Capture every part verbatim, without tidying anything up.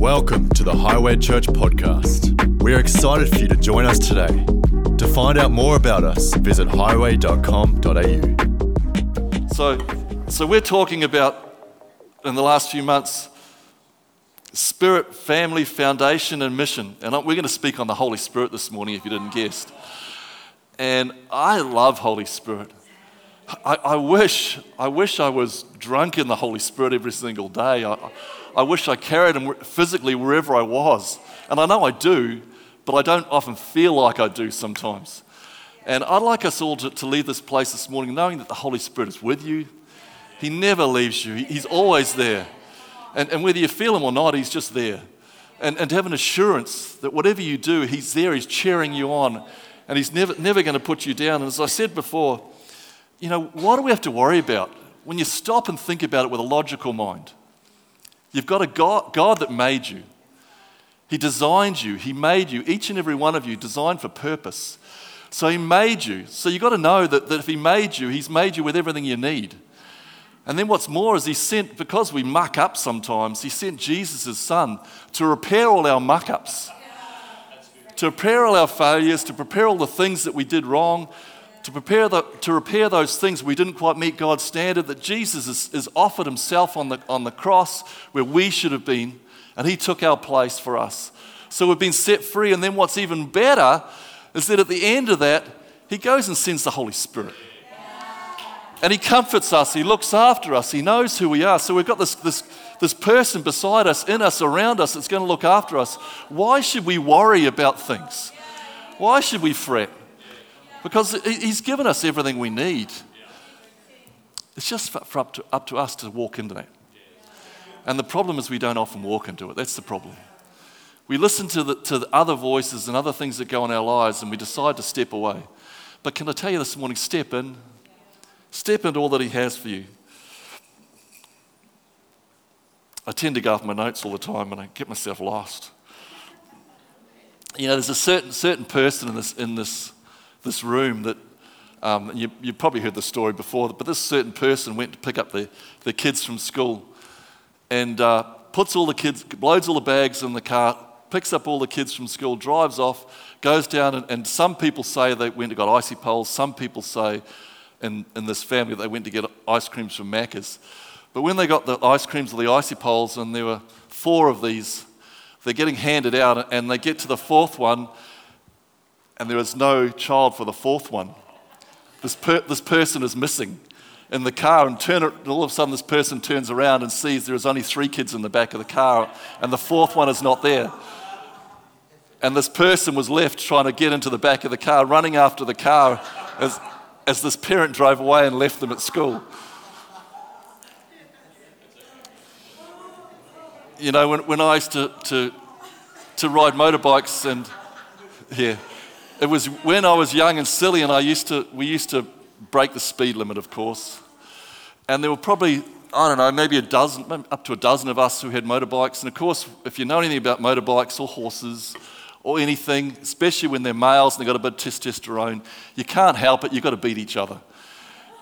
Welcome to the Highway Church podcast. We are excited for you to join us today. To find out more about us, visit highway dot com dot a u. So, so we're talking about, in the last few months, Spirit, family, foundation, and mission. And we're going to speak on the Holy Spirit this morning, if you didn't guess. And I love Holy Spirit. I, I wish I wish I was drunk in the Holy Spirit every single day. I, I wish I carried Him physically wherever I was. And I know I do, but I don't often feel like I do sometimes. And I'd like us all to, to leave this place this morning knowing that the Holy Spirit is with you. He never leaves you. He's always there. And, and whether you feel Him or not, He's just there. And, and to have an assurance that whatever you do, He's there, He's cheering you on, and He's never, never going to put you down. And as I said before, you know, why do we have to worry about when you stop and think about it with a logical mind? You've got a God, God that made you. He designed you. He made you. Each and every one of you designed for purpose. So He made you. So you've got to know that, that if He made you, He's made you with everything you need. And then what's more is He sent, because we muck up sometimes, He sent Jesus, His Son, to repair all our muck-ups, to repair all our failures, to prepare all the things that we did wrong, to prepare the, to repair those things we didn't quite meet God's standard, that Jesus is, is offered Himself on the, on the cross where we should have been, and He took our place for us. So we've been set free, and then what's even better is that at the end of that, He goes and sends the Holy Spirit. And He comforts us, He looks after us, He knows who we are. So we've got this, this, this person beside us, in us, around us that's going to look after us. Why should we worry about things? Why should we fret? Because He's given us everything we need. It's just for up to, up to us to walk into that. And the problem is we don't often walk into it. That's the problem. We listen to the, to the other voices and other things that go on in our lives, and we decide to step away. But can I tell you this morning, step in. Step into all that He has for you. I tend to go off my notes all the time and I get myself lost. You know, there's a certain certain person in this in this this room that, um, you, you've probably heard the story before, but this certain person went to pick up the, the kids from school and uh, puts all the kids, loads all the bags in the cart, picks up all the kids from school, drives off, goes down, and, and some people say they went to got icy poles, some people say In, in this family, they went to get ice creams from Macca's. But when they got the ice creams or the icy poles, and there were four of these, they're getting handed out, and they get to the fourth one, and there is no child for the fourth one. This per, this person is missing in the car, and turn it, all of a sudden this person turns around and sees there is only three kids in the back of the car, and the fourth one is not there. And this person was left trying to get into the back of the car, running after the car, as... as this parent drove away and left them at school. You know, when, when I used to, to to ride motorbikes, and yeah, it was when I was young and silly, and I used to we used to break the speed limit, of course. And there were probably, I don't know, maybe a dozen, maybe up to a dozen of us who had motorbikes. And of course, if you know anything about motorbikes or horses, or anything, especially when they're males and they've got a bit of testosterone, you can't help it, you've got to beat each other.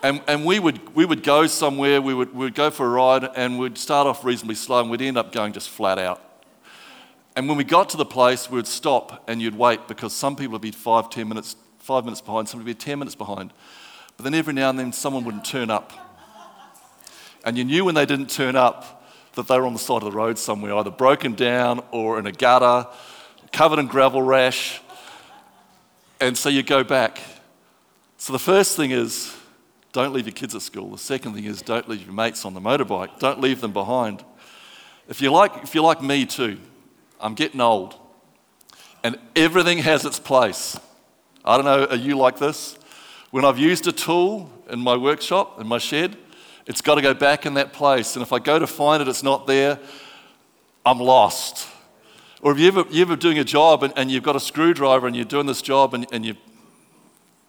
And and we would we would go somewhere, we would we'd go for a ride, and we'd start off reasonably slow, and we'd end up going just flat out. And when we got to the place, we'd stop and you'd wait, because some people would be five, ten minutes, five minutes behind, some would be ten minutes behind. But then every now and then someone wouldn't turn up. And you knew when they didn't turn up that they were on the side of the road somewhere, either broken down or in a gutter, covered in gravel rash, and so you go back. So the first thing is, don't leave your kids at school. The second thing is, don't leave your mates on the motorbike. Don't leave them behind. If you're like, if you're like me too, I'm getting old, and everything has its place. I don't know, are you like this? When I've used a tool in my workshop, in my shed, it's got to go back in that place, and if I go to find it, it's not there, I'm lost. Or if you ever you ever doing a job and, and you've got a screwdriver and you're doing this job and, and you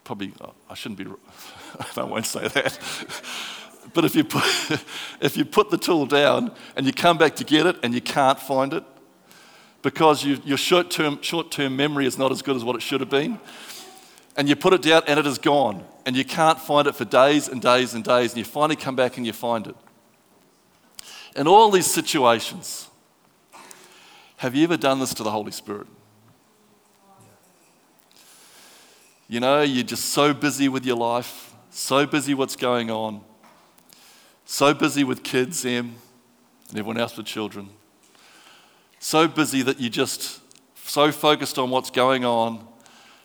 probably oh, I shouldn't be I won't say that. But if you put, if you put the tool down and you come back to get it and you can't find it because you, your short term short term memory is not as good as what it should have been, and you put it down and it is gone and you can't find it for days and days and days, and you finally come back and you find it. In all these situations, Have you ever done this to the Holy Spirit? You know, you're just so busy with your life, so busy what's going on, so busy with kids, Em, and everyone else with children, so busy that you're just so focused on what's going on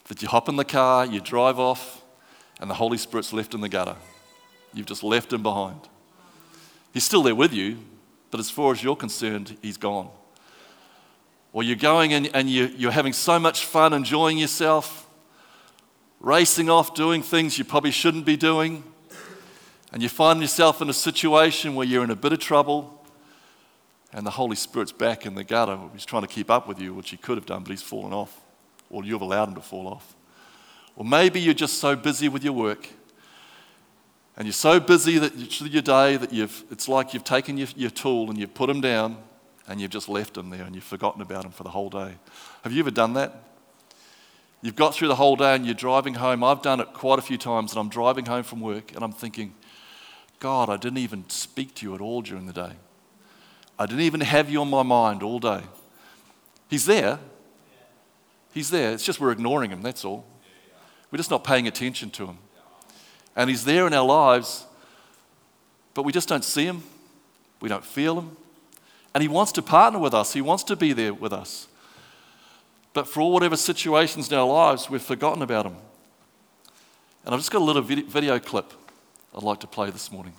that you hop in the car, you drive off, and the Holy Spirit's left in the gutter. You've just left him behind. He's still there with you, but as far as you're concerned, he's gone. Or you're going and, and you, you're having so much fun, enjoying yourself, racing off, doing things you probably shouldn't be doing, and you find yourself in a situation where you're in a bit of trouble, and the Holy Spirit's back in the gutter. He's trying to keep up with you, which he could have done, but he's fallen off, or you've allowed him to fall off. Or maybe you're just so busy with your work, and you're so busy that your day that you've it's like you've taken your, your tool and you've put him down, and you've just left him there and you've forgotten about him for the whole day. Have you ever done that? You've got through the whole day and you're driving home. I've done it quite a few times, and I'm driving home from work and I'm thinking, God, I didn't even speak to you at all during the day. I didn't even have you on my mind all day. He's there. He's there. It's just we're ignoring him, that's all. We're just not paying attention to him. And he's there in our lives, but we just don't see him. We don't feel him. And he wants to partner with us. He wants to be there with us. But for all whatever situations in our lives, we've forgotten about him. And I've just got a little video clip I'd like to play this morning.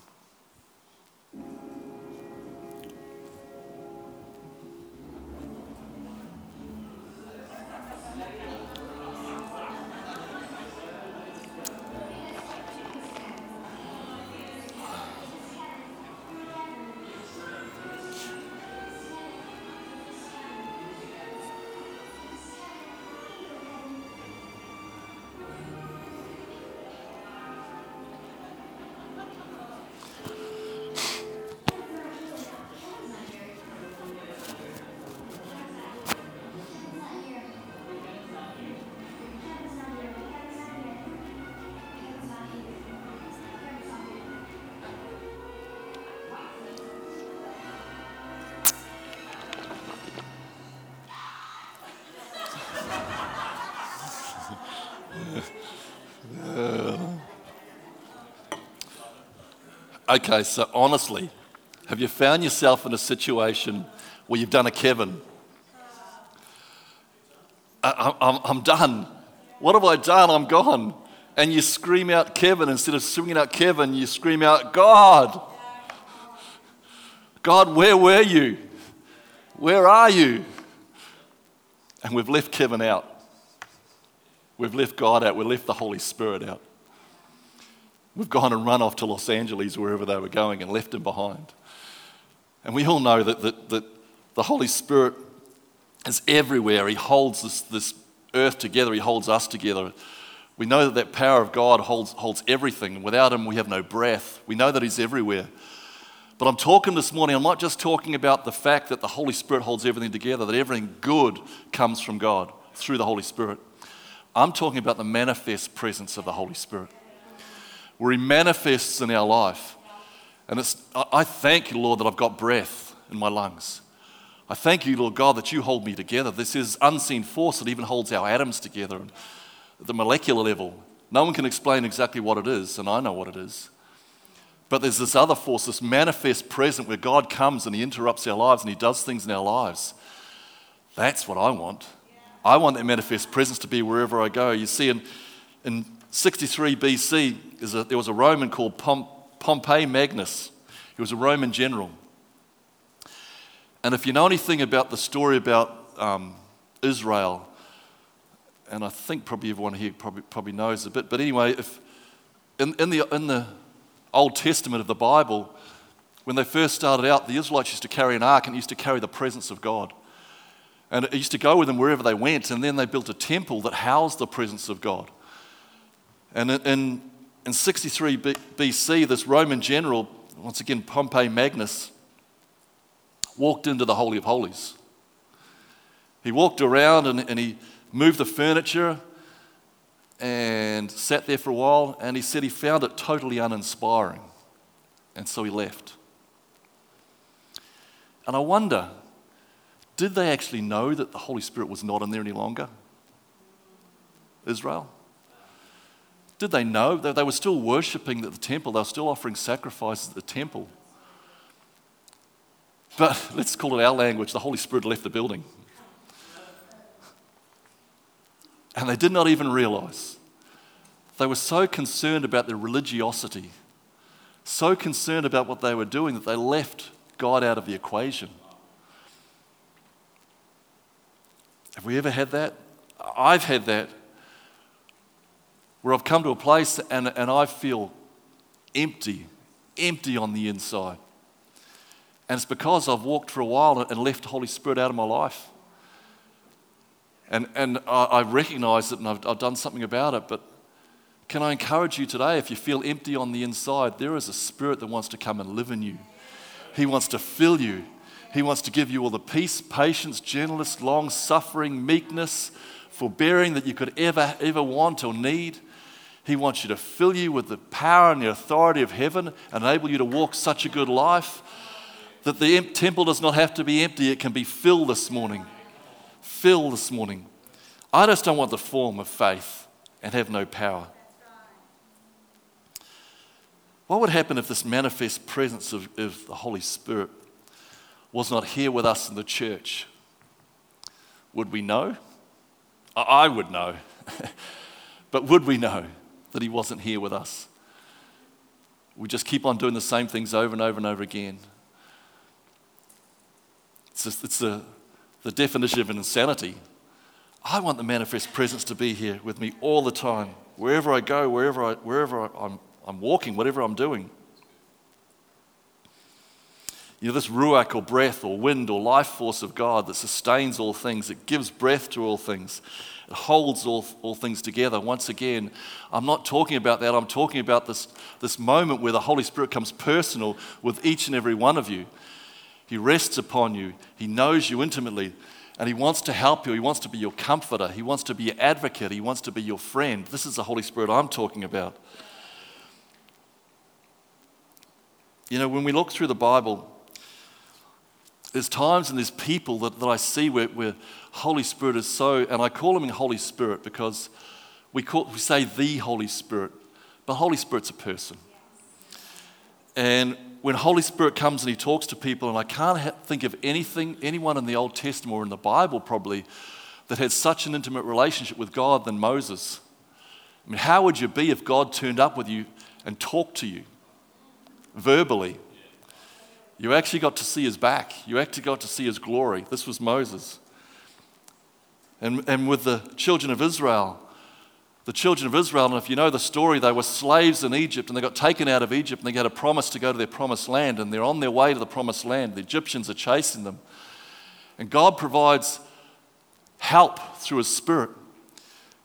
Okay, so honestly, have you found yourself in a situation where you've done a Kevin? I, I'm, I'm done. What have I done? I'm gone. And you scream out Kevin. Instead of screaming out Kevin, you scream out, God. God, where were you? Where are you? And we've left Kevin out. We've left God out. We've left the Holy Spirit out. We've gone and run off to Los Angeles, wherever they were going, and left him behind. And we all know that, that, that the Holy Spirit is everywhere. He holds this, this earth together. He holds us together. We know that that power of God holds, holds everything. Without him, we have no breath. We know that he's everywhere. But I'm talking this morning, I'm not just talking about the fact that the Holy Spirit holds everything together, that everything good comes from God through the Holy Spirit. I'm talking about the manifest presence of the Holy Spirit, where he manifests in our life. And it's, I thank you, Lord, that I've got breath in my lungs. I thank you, Lord God, that you hold me together. This is unseen force that even holds our atoms together at the molecular level. No one can explain exactly what it is, and I know what it is. But there's this other force, this manifest present, where God comes and he interrupts our lives and he does things in our lives. That's what I want. I want that manifest presence to be wherever I go. You see, in, in sixty-three B C, is a, there was a Roman called Pom, Pompey Magnus. He was a Roman general. And if you know anything about the story about um, Israel, and I think probably everyone here probably probably knows a bit, but anyway, if in, in the in the Old Testament of the Bible, when they first started out, the Israelites used to carry an ark, and it used to carry the presence of God. And it used to go with them wherever they went, and then they built a temple that housed the presence of God. And in, in sixty-three B C, this Roman general, once again Pompey Magnus, walked into the Holy of Holies. He walked around and, and he moved the furniture and sat there for a while, and he said he found it totally uninspiring. And so he left. And I wonder, Did they actually know that the Holy Spirit was not in there any longer? Israel? Did they know? They were still worshiping at the temple. They were still offering sacrifices at the temple. But let's call it our language, the Holy Spirit left the building. And they did not even realize. They were so concerned about their religiosity, so concerned about what they were doing, that they left God out of the equation. Have we ever had that? I've had that, where I've come to a place and, and I feel empty, empty on the inside. And it's because I've walked for a while and left the Holy Spirit out of my life. And and I, I recognize it and I've, I've done something about it, but can I encourage you today, if you feel empty on the inside, there is a spirit that wants to come and live in you. He wants to fill you. He wants to give you all the peace, patience, gentleness, long-suffering, meekness, forbearing that you could ever, ever want or need. He wants you to fill you with the power and the authority of heaven, enable you to walk such a good life that the temple does not have to be empty. It can be filled this morning. Filled this morning. I just don't want the form of faith and have no power. What would happen if this manifest presence of, of the Holy Spirit was not here with us in the church? Would we know? I would know. But would we know that he wasn't here with us? We just keep on doing the same things over and over and over again. It's, just, it's a, the definition of an insanity. I want the manifest presence to be here with me all the time, wherever I go, wherever I, wherever I, I'm, I'm walking, whatever I'm doing. You know, this ruach or breath or wind or life force of God that sustains all things, it gives breath to all things, it holds all, all things together. Once again, I'm not talking about that. I'm talking about this, this moment where the Holy Spirit comes personal with each and every one of you. He rests upon you. He knows you intimately, and he wants to help you. He wants to be your comforter. He wants to be your advocate. He wants to be your friend. This is the Holy Spirit I'm talking about. You know, when we look through the Bible, there's times and there's people that, that I see where, where Holy Spirit is so, and I call him the Holy Spirit because we call, we say the Holy Spirit, but Holy Spirit's a person. And when Holy Spirit comes and he talks to people, and I can't ha- think of anything, anyone in the Old Testament or in the Bible probably, that had such an intimate relationship with God than Moses. I mean, how would you be if God turned up with you and talked to you verbally? You actually got to see his back. You actually got to see his glory. This was Moses. And, and with the children of Israel, The children of Israel, and if you know the story, they were slaves in Egypt and they got taken out of Egypt and they got a promise to go to their promised land, and they're on their way to the promised land. The Egyptians are chasing them. And God provides help through his Spirit.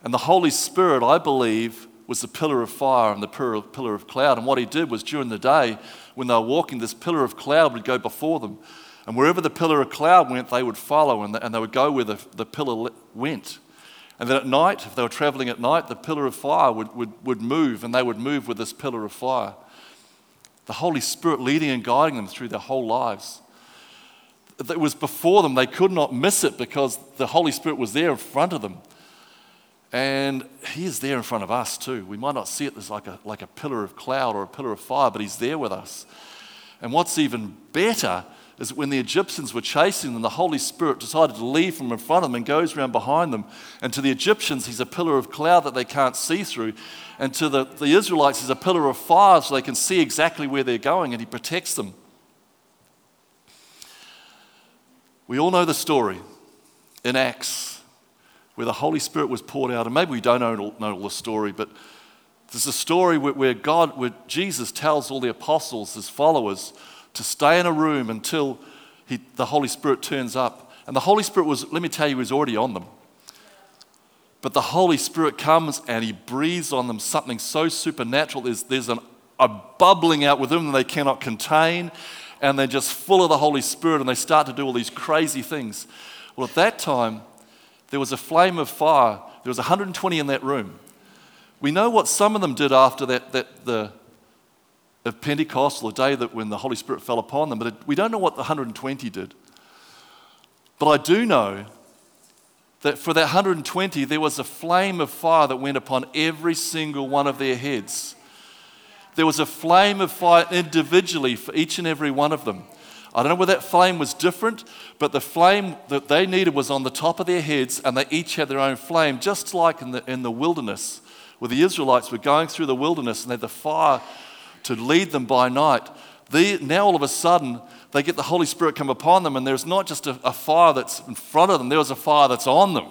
And the Holy Spirit, I believe, was the pillar of fire and the pillar of cloud. And what he did was during the day, when they were walking, this pillar of cloud would go before them. And wherever the pillar of cloud went, they would follow and they would go where the, the pillar went. And then at night, if they were traveling at night, the pillar of fire would, would, would move, and they would move with this pillar of fire. The Holy Spirit leading and guiding them through their whole lives. It was before them. They could not miss it because the Holy Spirit was there in front of them. And he is there in front of us too. We might not see it as like a, like a pillar of cloud or a pillar of fire, but he's there with us. And what's even better is that when the Egyptians were chasing them, the Holy Spirit decided to leave from in front of them and goes around behind them. And to the Egyptians, he's a pillar of cloud that they can't see through. And to the, the Israelites, he's a pillar of fire so they can see exactly where they're going, and he protects them. We all know the story in Acts where the Holy Spirit was poured out. And maybe we don't know, know all the story, but there's a story where, where God, where Jesus tells all the apostles, his followers, to stay in a room until he, the Holy Spirit turns up. And the Holy Spirit was, let me tell you, he was already on them. But the Holy Spirit comes and he breathes on them something so supernatural. There's, there's an, a bubbling out within them they cannot contain, and they're just full of the Holy Spirit and they start to do all these crazy things. Well, at that time, there was a flame of fire. There was one hundred twenty in that room. We know what some of them did after that, that the... of Pentecost, or the day that when the Holy Spirit fell upon them, but it, we don't know what the one hundred twenty did. But I do know that for that one hundred twenty, there was a flame of fire that went upon every single one of their heads. There was a flame of fire individually for each and every one of them. I don't know whether that flame was different, but the flame that they needed was on the top of their heads, and they each had their own flame, just like in the in the wilderness, where the Israelites were going through the wilderness and they had the fire to lead them by night. They, now all of a sudden, they get the Holy Spirit come upon them, and there's not just a, a fire that's in front of them, there was a fire that's on them.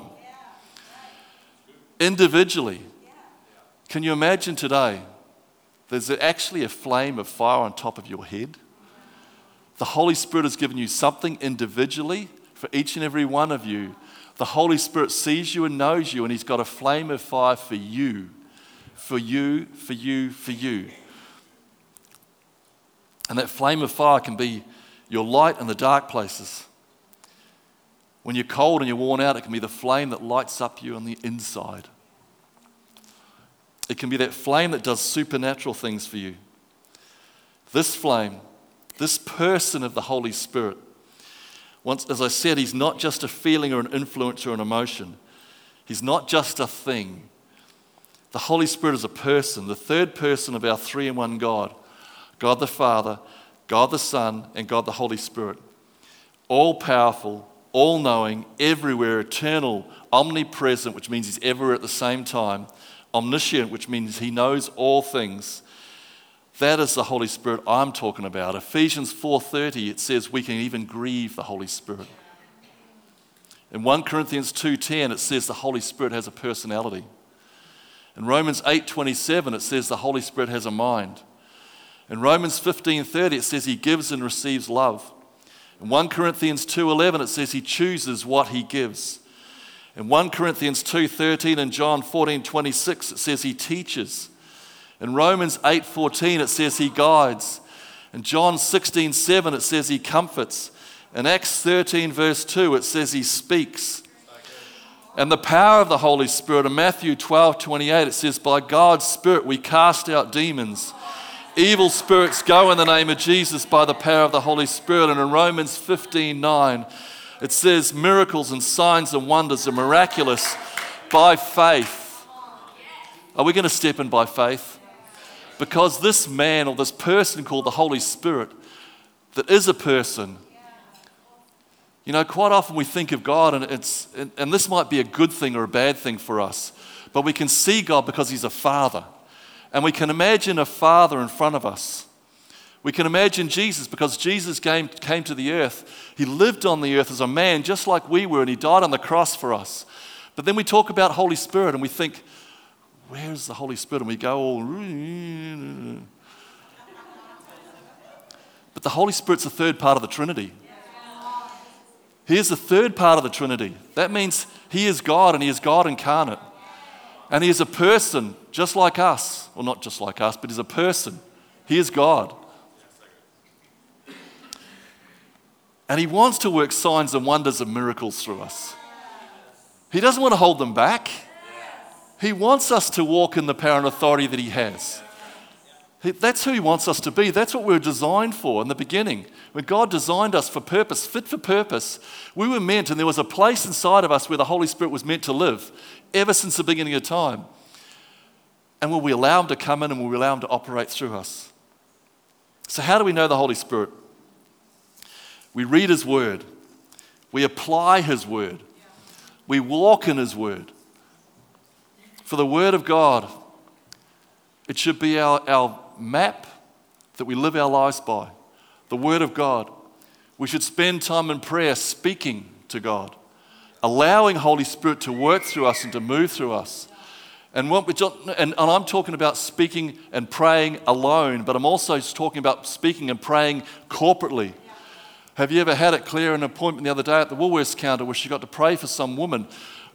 Individually. Can you imagine today? There's actually a flame of fire on top of your head. The Holy Spirit has given you something individually for each and every one of you. The Holy Spirit sees you and knows you, and He's got a flame of fire for you, for you, for you, for you. And that flame of fire can be your light in the dark places. When you're cold and you're worn out, it can be the flame that lights up you on the inside. It can be that flame that does supernatural things for you. This flame, this person of the Holy Spirit, once, as I said, He's not just a feeling or an influence or an emotion. He's not just a thing. The Holy Spirit is a person, the third person of our three-in-one God. God the Father, God the Son, and God the Holy Spirit. All-powerful, all-knowing, everywhere, eternal, omnipresent, which means He's everywhere at the same time, omniscient, which means He knows all things. That is the Holy Spirit I'm talking about. Ephesians four thirty, it says we can even grieve the Holy Spirit. In First Corinthians two ten, it says the Holy Spirit has a personality. In Romans eight twenty-seven, it says the Holy Spirit has a mind. In Romans fifteen thirty, it says He gives and receives love. In First Corinthians two eleven, it says He chooses what He gives. In First Corinthians two thirteen and John fourteen twenty-six, it says He teaches. In Romans eight fourteen, it says He guides. In John sixteen seven, it says He comforts. In Acts thirteen verse two, it says He speaks. And the power of the Holy Spirit, in Matthew twelve twenty-eight, it says, by God's Spirit we cast out demons. Evil spirits go in the name of Jesus by the power of the Holy Spirit. And in Romans fifteen nine, it says miracles and signs and wonders are miraculous by faith. Are we going to step in by faith? Because this man or this person called the Holy Spirit that is a person, you know, quite often we think of God and it's and, and this might be a good thing or a bad thing for us, but we can see God because He's a Father. And we can imagine a Father in front of us. We can imagine Jesus because Jesus came, came to the earth. He lived on the earth as a man just like we were, and He died on the cross for us. But then we talk about Holy Spirit and we think, where is the Holy Spirit? And we go all... But the Holy Spirit's the third part of the Trinity. He is the third part of the Trinity. That means He is God, and He is God incarnate. And He is a person just like us. Well, not just like us, but He's a person. He is God. And He wants to work signs and wonders and miracles through us. He doesn't want to hold them back. He wants us to walk in the power and authority that He has. He, that's who He wants us to be. That's what we were designed for in the beginning. When God designed us for purpose, fit for purpose, we were meant, and there was a place inside of us where the Holy Spirit was meant to live ever since the beginning of time. And will we allow Him to come in, and will we allow Him to operate through us? So how do we know the Holy Spirit? We read His Word. We apply His Word. We walk in His Word. For the Word of God, it should be our, our map that we live our lives by. The Word of God. We should spend time in prayer speaking to God, allowing Holy Spirit to work through us and to move through us. And, what we, and, and I'm talking about speaking and praying alone, but I'm also talking about speaking and praying corporately. Have you ever had it? Claire, an appointment the other day at the Woolworths counter where she got to pray for some woman.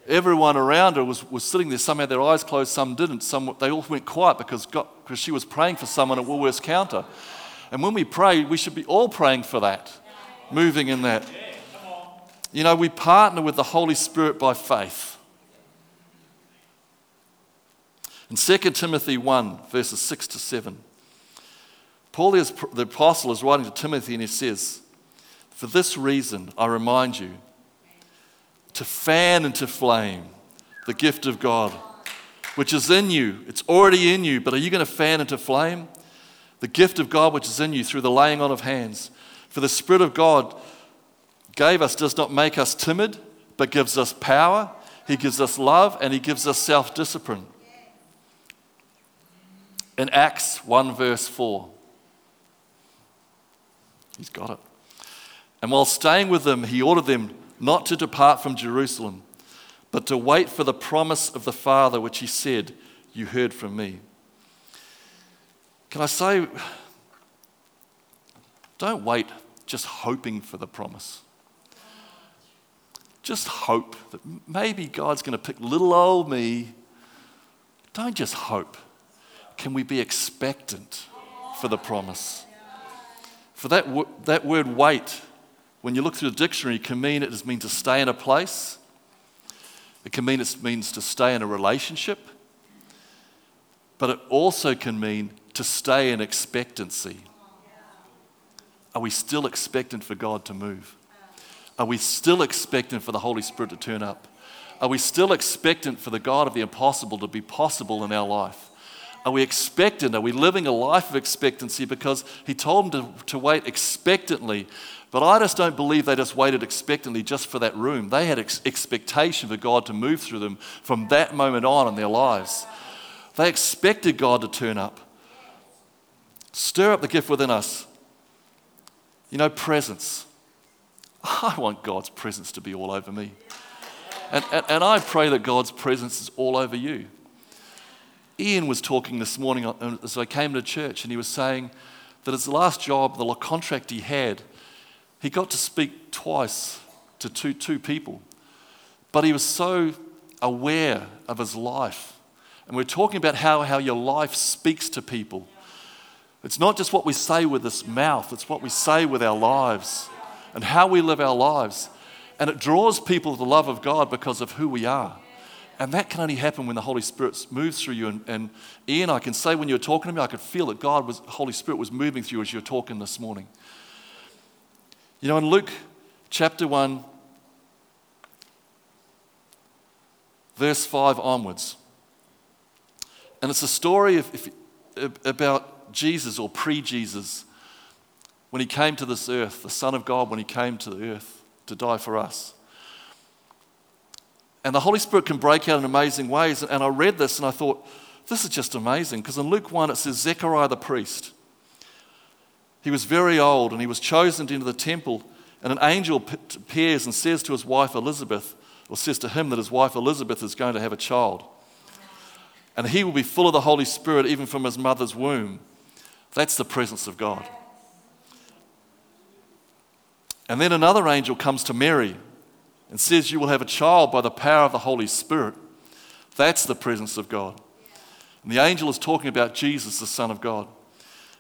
Everyone around her was, was sitting there. Some had their eyes closed, some didn't. Some they all went quiet because God, because she was praying for someone at Woolworths counter. And when we pray, we should be all praying for that, moving in that. You know, we partner with the Holy Spirit by faith. In Second Timothy one, verses six to seven, Paul the Apostle is writing to Timothy and he says, for this reason I remind you, to fan into flame the gift of God, which is in you. It's already in you, but are you going to fan into flame the gift of God which is in you through the laying on of hands? For the Spirit of God gave us does not make us timid, but gives us power. He gives us love, and he gives us self-discipline. In Acts one verse four. He's got it. And while staying with them, he ordered them not to depart from Jerusalem, but to wait for the promise of the Father, which he said, "You heard from me." Can I say, don't wait just hoping for the promise. Just hope that maybe God's going to pick little old me. Don't just hope. Can we be expectant for the promise? For that w- that word wait, when you look through the dictionary, can mean it means to stay in a place. It can mean it means to stay in a relationship. But it also can mean to stay in expectancy. Are we still expectant for God to move? Are we still expectant for the Holy Spirit to turn up? Are we still expectant for the God of the impossible to be possible in our life? Are we expectant? Are we living a life of expectancy? Because he told them to, to wait expectantly. But I just don't believe they just waited expectantly just for that room. They had ex- expectation for God to move through them from that moment on in their lives. They expected God to turn up. Stir up the gift within us. You know, presence. I want God's presence to be all over me. And, and, and I pray that God's presence is all over you. Ian was talking this morning as I came to church, and he was saying that his last job, the contract he had, he got to speak twice to two, two people. But he was so aware of his life. And we're talking about how, how your life speaks to people. It's not just what we say with this mouth, it's what we say with our lives and how we live our lives. And it draws people to the love of God because of who we are. And that can only happen when the Holy Spirit moves through you. And, and Ian, I can say when you were talking to me, I could feel that God was, the Holy Spirit was moving through you as you were talking this morning. You know, in Luke chapter one, verse five onwards, and it's a story of, if, about Jesus or pre-Jesus, when he came to this earth, the Son of God, when he came to the earth to die for us. And the Holy Spirit can break out in amazing ways. And I read this and I thought, this is just amazing. Because in Luke one, it says, Zechariah the priest, he was very old and he was chosen into the temple. And an angel appears and says to his wife Elizabeth, or says to him that his wife Elizabeth is going to have a child. And he will be full of the Holy Spirit even from his mother's womb. That's the presence of God. And then another angel comes to Mary and says, you will have a child by the power of the Holy Spirit. That's the presence of God. And the angel is talking about Jesus, the Son of God.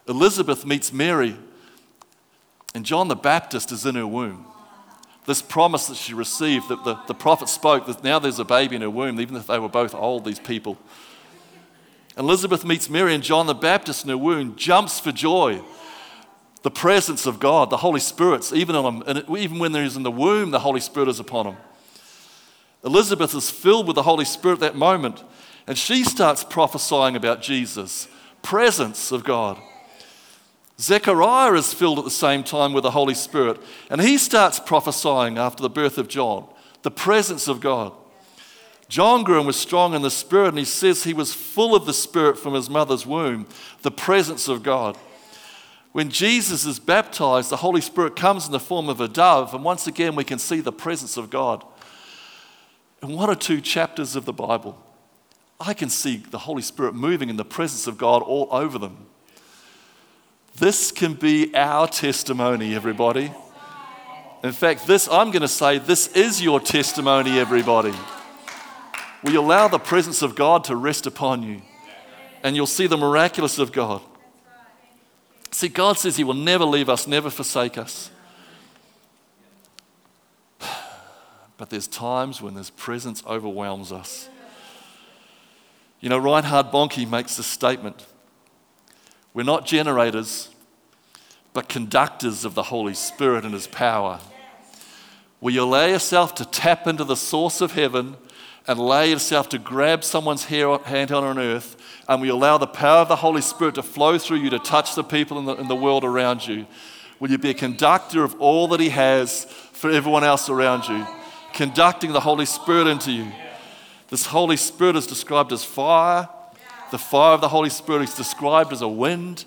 Elizabeth meets Mary, and John the Baptist is in her womb. This promise that she received, that the, the prophet spoke, that now there's a baby in her womb, even if they were both old, these people. Elizabeth meets Mary, and John the Baptist in her womb jumps for joy. The presence of God, the Holy Spirit's even on him, and even when he's in the womb, the Holy Spirit is upon him. Elizabeth is filled with the Holy Spirit that moment, and she starts prophesying about Jesus, presence of God. Zechariah is filled at the same time with the Holy Spirit, and he starts prophesying after the birth of John, the presence of God. John grew and was strong in the Spirit, and he says he was full of the Spirit from his mother's womb, the presence of God. When Jesus is baptized, the Holy Spirit comes in the form of a dove, and once again we can see the presence of God. In one or two chapters of the Bible, I can see the Holy Spirit moving in the presence of God all over them. This can be our testimony, everybody. In fact, this I'm going to say, this is your testimony, everybody. We allow the presence of God to rest upon you, and you'll see the miraculous of God. See, God says he will never leave us, never forsake us. But there's times when his presence overwhelms us. You know, Reinhard Bonnke makes this statement. We're not generators, but conductors of the Holy Spirit and his power. where you allow yourself to tap into the source of heaven and allow yourself to grab someone's hair, hand on earth, and we allow the power of the Holy Spirit to flow through you to touch the people in the, in the world around you. Will you be a conductor of all that He has for everyone else around you, conducting the Holy Spirit into you? This Holy Spirit is described as fire. The fire of the Holy Spirit is described as a wind.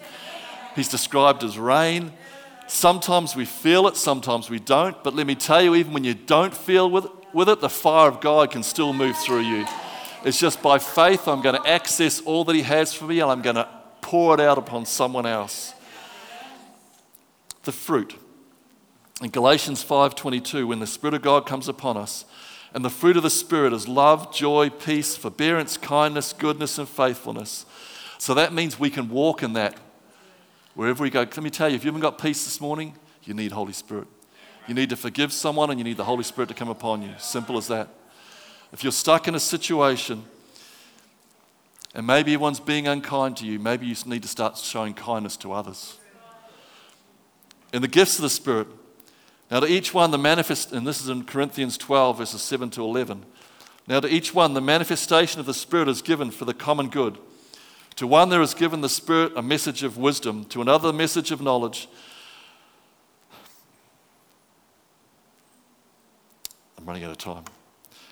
He's described as rain. Sometimes we feel it, sometimes we don't. But let me tell you, even when you don't feel with, with it, the fire of God can still move through you. It's just by faith, I'm going to access all that He has for me and I'm going to pour it out upon someone else. The fruit. In Galatians five twenty-two, when the Spirit of God comes upon us, and the fruit of the Spirit is love, joy, peace, forbearance, kindness, goodness, and faithfulness. So that means we can walk in that wherever we go. Let me tell you, if you haven't got peace this morning, you need Holy Spirit. You need to forgive someone and you need the Holy Spirit to come upon you. Simple as that. If you're stuck in a situation and maybe everyone's being unkind to you, maybe you need to start showing kindness to others. In the gifts of the Spirit, now to each one the manifest, and this is in Corinthians twelve, verses seven to eleven. Now to each one the manifestation of the Spirit is given for the common good. To one there is given the Spirit a message of wisdom, to another a message of knowledge. I'm running out of time.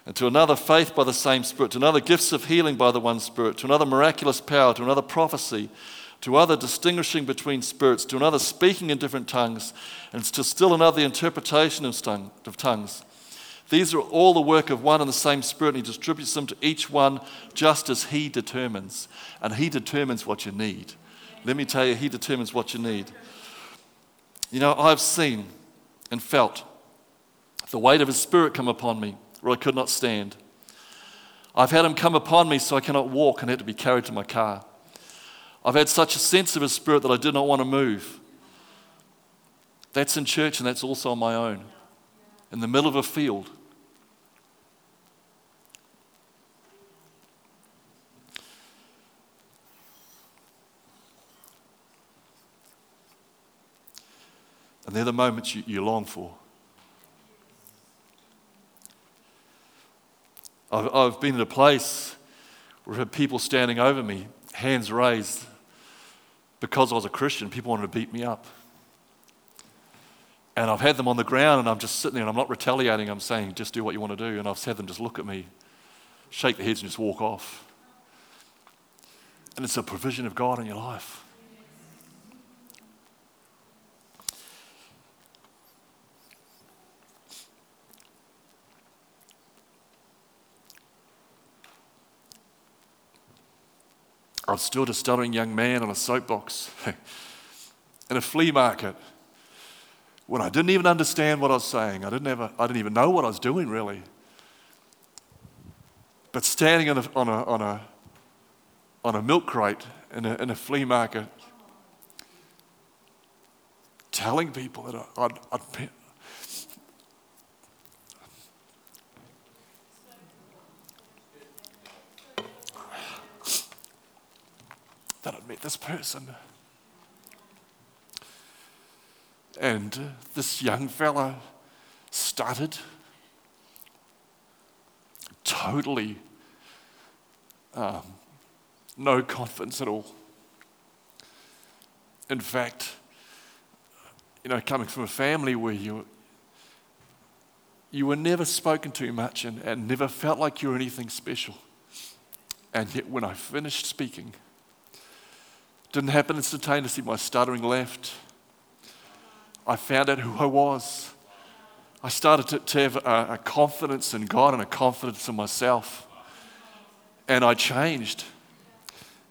And to another faith by the same Spirit, to another gifts of healing by the one Spirit, to another miraculous power, to another prophecy, to other distinguishing between spirits, to another speaking in different tongues, and to still another interpretation of tongues. These are all the work of one and the same Spirit, and He distributes them to each one just as He determines. And He determines what you need. Let me tell you, He determines what you need. You know, I've seen and felt the weight of His Spirit come upon me where I could not stand. I've had Him come upon me so I cannot walk and had to be carried to my car. I've had such a sense of His Spirit that I did not want to move. That's in church and that's also on my own. In the middle of a field. And they're the moments you, you long for. I've, I've been in a place where people standing over me, hands raised, because I was a Christian, people wanted to beat me up. And I've had them on the ground and I'm just sitting there and I'm not retaliating. I'm saying, just do what you want to do. And I've had them just look at me, shake their heads and just walk off. And it's a provision of God in your life. I was still a stuttering young man on a soapbox in a flea market when I didn't even understand what I was saying. I didn't ever, I didn't even know what I was doing really. But standing on a on a on a, on a milk crate in a, in a flea market, telling people that I, I'd, I'd that I'd met this person. And uh, this young fella stuttered, totally um, no confidence at all. In fact, you know, coming from a family where you you were never spoken to much and, and never felt like you were anything special. And yet when I finished speaking, didn't happen instantaneously. My stuttering left. I found out who I was. I started to, to have a, a confidence in God and a confidence in myself. And I changed.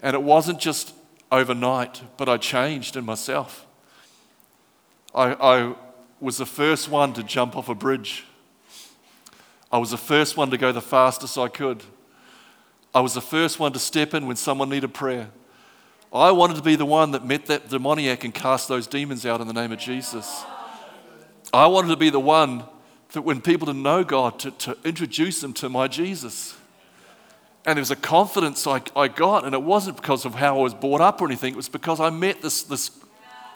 And it wasn't just overnight, but I changed in myself. I, I was the first one to jump off a bridge. I was the first one to go the fastest I could. I was the first one to step in when someone needed prayer. I wanted to be the one that met that demoniac and cast those demons out in the name of Jesus. I wanted to be the one that when people didn't know God, to, to introduce them to my Jesus. And there was a confidence I, I got, and it wasn't because of how I was brought up or anything. It was because I met this, this,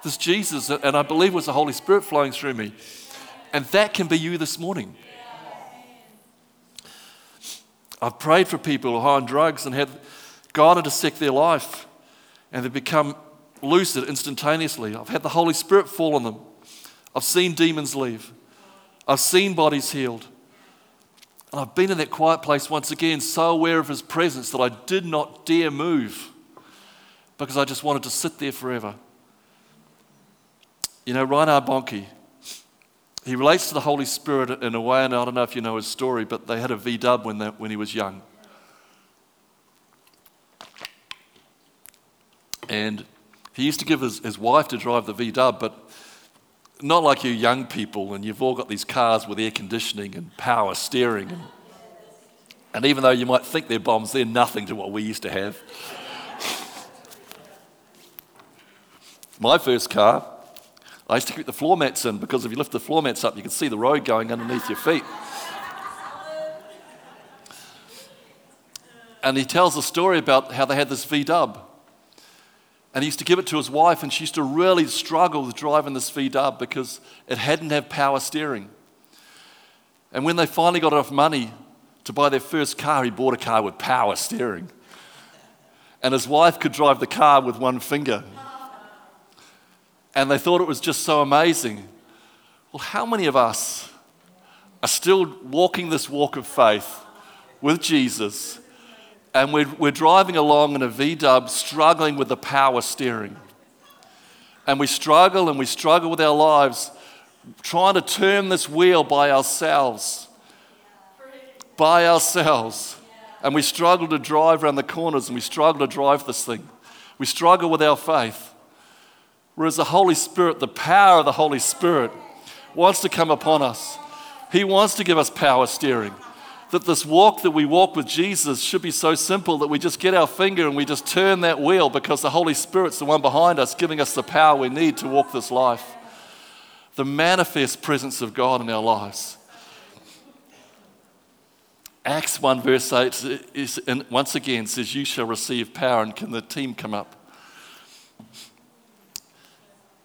this Jesus, and I believe it was the Holy Spirit flowing through me. And that can be you this morning. I've prayed for people who are high on drugs and had God intersect their life, and they've become lucid instantaneously. I've had the Holy Spirit fall on them. I've seen demons leave. I've seen bodies healed. And I've been in that quiet place once again, so aware of His presence that I did not dare move because I just wanted to sit there forever. You know, Reinhard Bonnke, he relates to the Holy Spirit in a way, and I don't know if you know his story, but they had a V W when, they, when he was young. And he used to give his, his wife to drive the V W, but not like you young people, and you've all got these cars with air conditioning and power steering. And, and even though you might think they're bombs, they're nothing to what we used to have. My first car, I used to keep the floor mats in because if you lift the floor mats up, you could see the road going underneath your feet. And he tells a story about how they had this V W. And he used to give it to his wife, and she used to really struggle with driving this V W because it hadn't had power steering. And when they finally got enough money to buy their first car, he bought a car with power steering. And his wife could drive the car with one finger. And they thought it was just so amazing. Well, how many of us are still walking this walk of faith with Jesus? And we're, we're driving along in a V W, struggling with the power steering. And we struggle and we struggle with our lives, trying to turn this wheel by ourselves. By ourselves. And we struggle to drive around the corners, and we struggle to drive this thing. We struggle with our faith. Whereas the Holy Spirit, the power of the Holy Spirit, wants to come upon us. He wants to give us power steering. That this walk that we walk with Jesus should be so simple that we just get our finger and we just turn that wheel because the Holy Spirit's the one behind us giving us the power we need to walk this life. The manifest presence of God in our lives. Acts one verse eight is, and once again says, "You shall receive power." And can the team come up?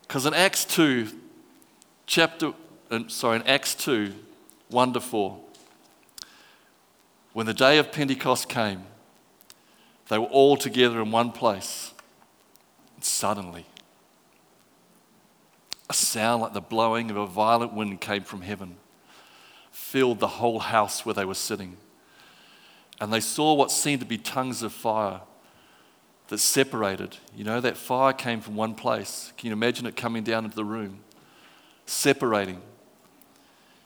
Because in Acts two, chapter, sorry, in Acts two, one to four, when the day of Pentecost came, they were all together in one place. And suddenly, a sound like the blowing of a violent wind came from heaven, filled the whole house where they were sitting. And they saw what seemed to be tongues of fire that separated. You know, that fire came from one place. Can you imagine it coming down into the room, separating,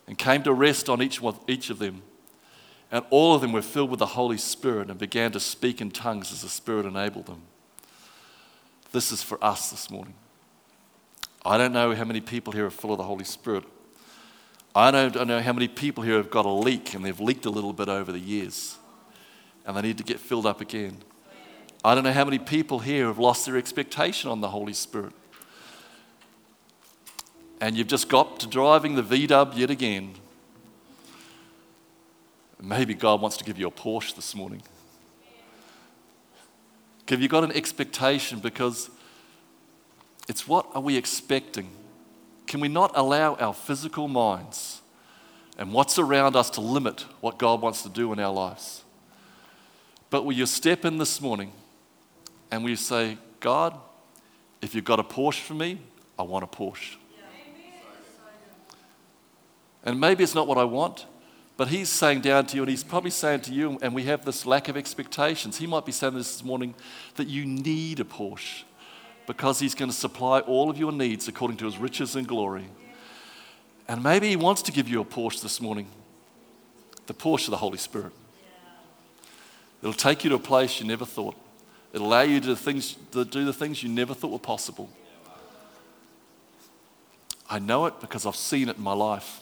and came to rest on each one, each of them. And all of them were filled with the Holy Spirit and began to speak in tongues as the Spirit enabled them. This is for us this morning. I don't know how many people here are full of the Holy Spirit. I don't know how many people here have got a leak and they've leaked a little bit over the years and they need to get filled up again. I don't know how many people here have lost their expectation on the Holy Spirit. And you've just got to driving the V W yet again. Maybe God wants to give you a Porsche this morning. Have you got an expectation? Because it's what are we expecting? Can we not allow our physical minds and what's around us to limit what God wants to do in our lives? But will you step in this morning and will you say, God, if you've got a Porsche for me, I want a Porsche. And maybe it's not what I want, but He's saying down to you, and He's probably saying to you, and we have this lack of expectations. He might be saying this morning that you need a Porsche because He's going to supply all of your needs according to His riches and glory. And maybe He wants to give you a Porsche this morning, the Porsche of the Holy Spirit. It'll take you to a place you never thought. It'll allow you to do things, to do the things you never thought were possible. I know it because I've seen it in my life.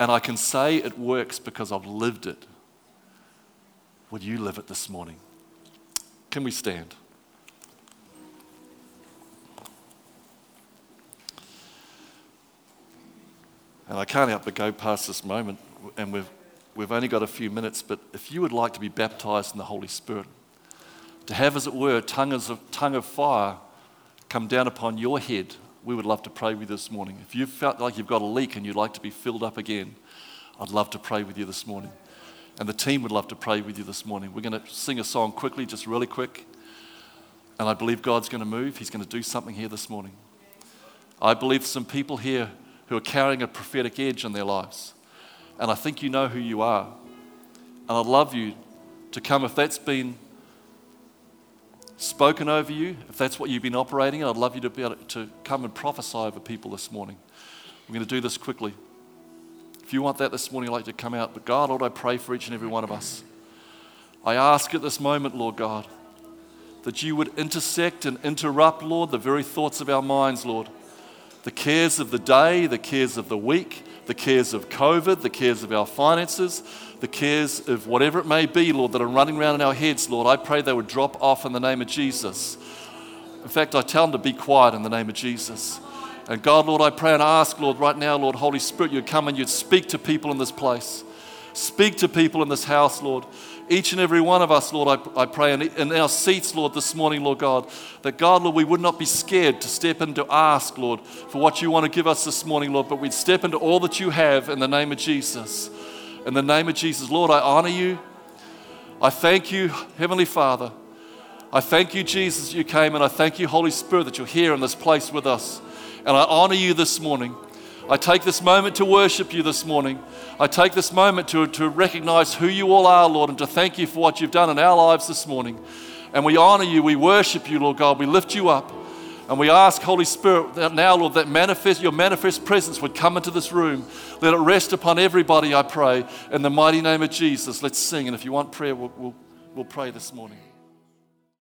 And I can say it works because I've lived it. Would you live it this morning? Can we stand? And I can't help but go past this moment, and we've we've only got a few minutes, but if you would like to be baptized in the Holy Spirit, to have, as it were, tongues of, tongue of fire come down upon your head we would love to pray with you this morning. If you felt like you've got a leak and you'd like to be filled up again, I'd love to pray with you this morning. And the team would love to pray with you this morning. We're going to sing a song quickly, just really quick. And I believe God's going to move. He's going to do something here this morning. I believe some people here who are carrying a prophetic edge in their lives. And I think you know who you are. And I'd love you to come if that's been spoken over you, if that's what you've been operating in, I'd love you to be able to come and prophesy over people this morning. We're going to do this quickly. If you want that this morning, I'd like you to come out. But God, Lord, I pray for each and every one of us. I ask at this moment, Lord God, that you would intersect and interrupt, Lord, the very thoughts of our minds, Lord. The cares of the day, the cares of the week, the cares of COVID, the cares of our finances, the cares of whatever it may be, Lord, that are running around in our heads, Lord. I pray they would drop off in the name of Jesus. In fact, I tell them to be quiet in the name of Jesus. And God, Lord, I pray and ask, Lord, right now, Lord, Holy Spirit, you'd come and you'd speak to people in this place. Speak to people in this house, Lord. Each and every one of us, Lord, I, I pray, in, in our seats, Lord, this morning, Lord God, that God, Lord, we would not be scared to step in to ask, Lord, for what you want to give us this morning, Lord, but we'd step into all that you have in the name of Jesus. In the name of Jesus, Lord, I honor you. I thank you, Heavenly Father. I thank you, Jesus, you came, and I thank you, Holy Spirit, that you're here in this place with us. And I honor you this morning. I take this moment to worship you this morning. I take this moment to, to recognize who you all are, Lord, and to thank you for what you've done in our lives this morning. And we honor you, we worship you, Lord God, we lift you up. And we ask, Holy Spirit, that now, Lord, that manifest, your manifest presence would come into this room. Let it rest upon everybody, I pray, in the mighty name of Jesus. Let's sing, and if you want prayer, we'll, we'll, we'll pray this morning.